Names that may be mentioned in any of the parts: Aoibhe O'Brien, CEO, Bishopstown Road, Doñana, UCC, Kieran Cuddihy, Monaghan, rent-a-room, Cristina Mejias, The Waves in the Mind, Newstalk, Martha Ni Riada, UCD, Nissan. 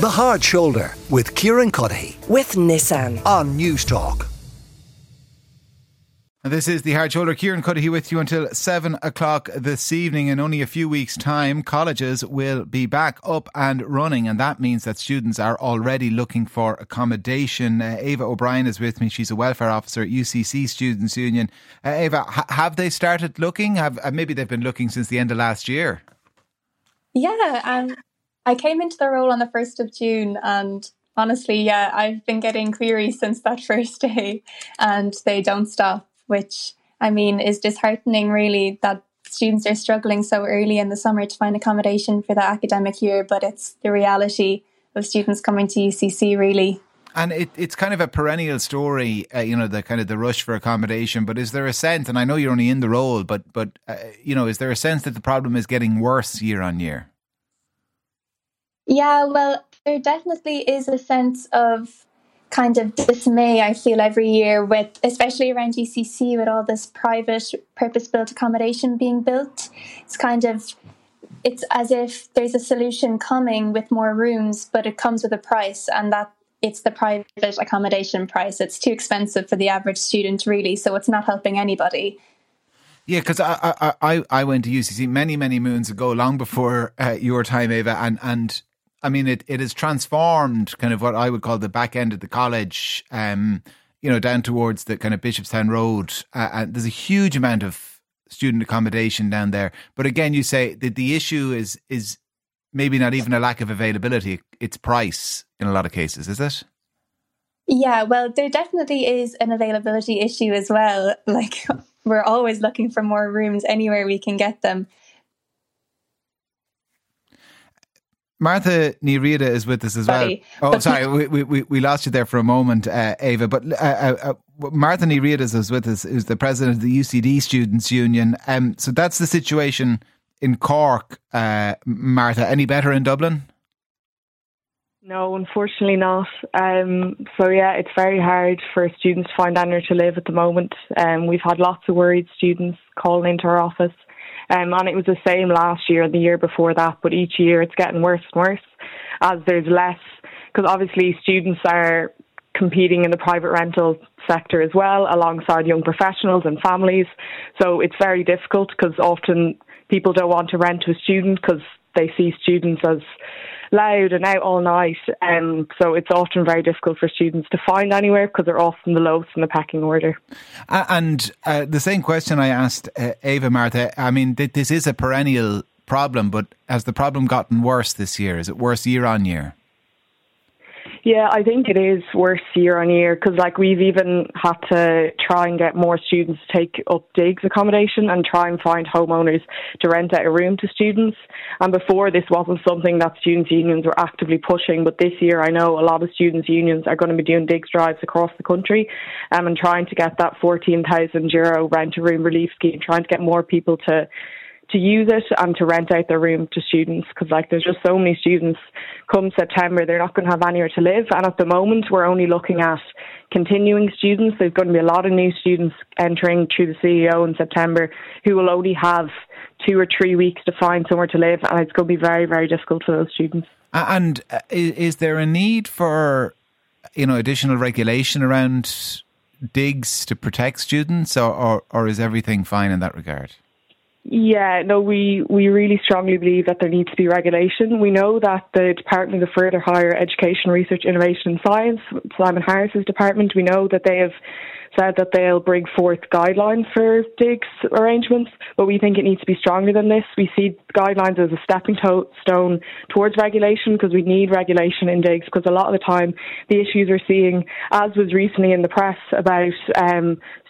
The Hard Shoulder with Kieran Cuddihy. With Nissan. On Newstalk. And this is The Hard Shoulder. Kieran Cuddihy with you until 7 o'clock this evening. In only a few weeks' time, colleges will be back up and running, and that means that students are already looking for accommodation. Aoibhe O'Brien is with me. She's a welfare officer at UCC Students' Union. Aoibhe, have they started looking? Maybe they've been looking since the end of last year. Yeah, I came into the role on the 1st of June and... honestly, yeah, I've been getting queries since that first day and they don't stop, which, I mean, is disheartening really, that students are struggling so early in the summer to find accommodation for the academic year, but it's the reality of students coming to UCC really. And it's kind of a perennial story, the rush for accommodation. But is there a sense, and I know you're only in the role, but is there a sense that the problem is getting worse year on year? Yeah, well, there definitely is a sense of kind of dismay, I feel, every year, with especially around UCC, with all this private purpose-built accommodation being built. It's as if there's a solution coming with more rooms, but it comes with a price, and that it's the private accommodation price. It's too expensive for the average student, really, so it's not helping anybody. Yeah, because I went to UCC many, many moons ago, long before your time, Aoibhe, and I mean, it has transformed kind of what I would call the back end of the college, down towards the kind of Bishopstown Road. And there's a huge amount of student accommodation down there. But again, you say that the issue is maybe not even a lack of availability. It's price in a lot of cases, is it? Yeah, well, there definitely is an availability issue as well. Like, we're always looking for more rooms anywhere we can get them. Martha Ni Riada is with us as well. Oh, sorry, we lost you there for a moment, Aoibhe. But Martha Ni Riada is with us, who's the president of the UCD Students' Union. So that's the situation in Cork, Martha. Any better in Dublin? No, unfortunately not. It's very hard for students to find anywhere to live at the moment. We've had lots of worried students calling into our office. And it was the same last year and the year before that, but each year it's getting worse and worse as there's less, because obviously students are competing in the private rental sector as well, alongside young professionals and families. So it's very difficult because often people don't want to rent to a student because they see students as loud and out all night. And so it's often very difficult for students to find anywhere because they're often the lowest in the pecking order. And the same question I asked Aoibhe, Martha, I mean, this is a perennial problem, but has the problem gotten worse this year? Is it worse year on year? Yeah, I think it is worse year on year because we've even had to try and get more students to take up digs accommodation and try and find homeowners to rent out a room to students. And before, this wasn't something that students' unions were actively pushing, but this year I know a lot of students' unions are going to be doing digs drives across the country and trying to get that €14,000 rent-a-room relief scheme, trying to get more people to use it and to rent out their room to students, because there's just so many students come September, they're not going to have anywhere to live. And at the moment, we're only looking at continuing students. There's going to be a lot of new students entering through the CEO in September who will only have 2 or 3 weeks to find somewhere to live. And it's going to be very, very difficult for those students. And is there a need for, additional regulation around digs to protect students, or is everything fine in that regard? Yeah, no, we really strongly believe that there needs to be regulation. We know that the Department of Further Higher Education, Research, Innovation and Science, Simon Harris's department, we know that they have said that they'll bring forth guidelines for digs arrangements, but we think it needs to be stronger than this. We see guidelines as a stepping stone towards regulation, because we need regulation in digs, because a lot of the time the issues we're seeing, as was recently in the press about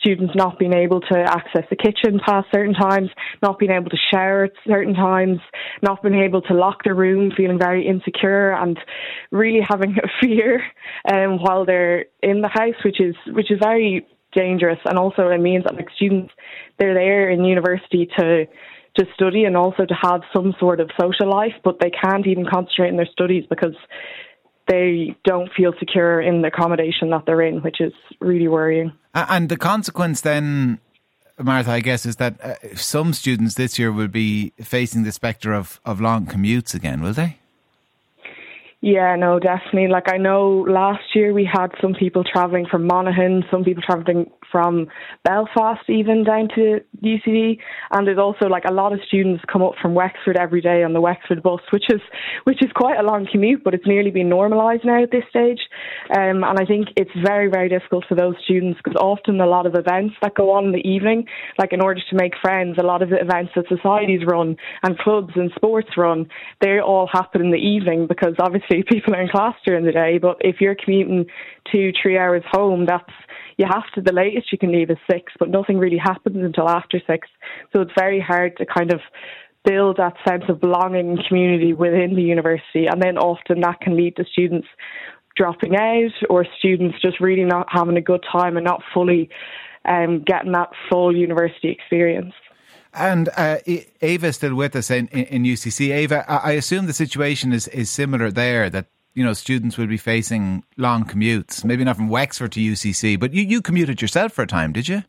students not being able to access the kitchen past certain times, not being able to shower at certain times, not being able to lock their room, feeling very insecure and really having a fear while they're in the house, which is very dangerous. And also it means that students, they're there in university to study and also to have some sort of social life, but they can't even concentrate on their studies because they don't feel secure in the accommodation that they're in, which is really worrying. And the consequence then, Martha, I guess, is that some students this year will be facing the spectre of long commutes again, will they? Yeah, no, definitely. Like, I know last year we had some people travelling from Monaghan, some people travelling from Belfast even down to UCD, and there's also like a lot of students come up from Wexford every day on the Wexford bus, which is quite a long commute, but it's nearly been normalised now at this stage. And I think it's very, very difficult for those students, because often a lot of events that go on in the evening, like in order to make friends, a lot of the events that societies run and clubs and sports run, they all happen in the evening, because obviously people are in class during the day. But if you're commuting 2-3 hours home, that's, you have to, the latest you can leave is 6, but nothing really happens until after 6. So it's very hard to kind of build that sense of belonging and community within the university, and then often that can lead to students dropping out or students just really not having a good time and not fully getting that full university experience. And Aoibhe is still with us in UCC. Aoibhe, I assume the situation is similar there, that, you know, students will be facing long commutes, maybe not from Wexford to UCC, but you commuted yourself for a time, did you?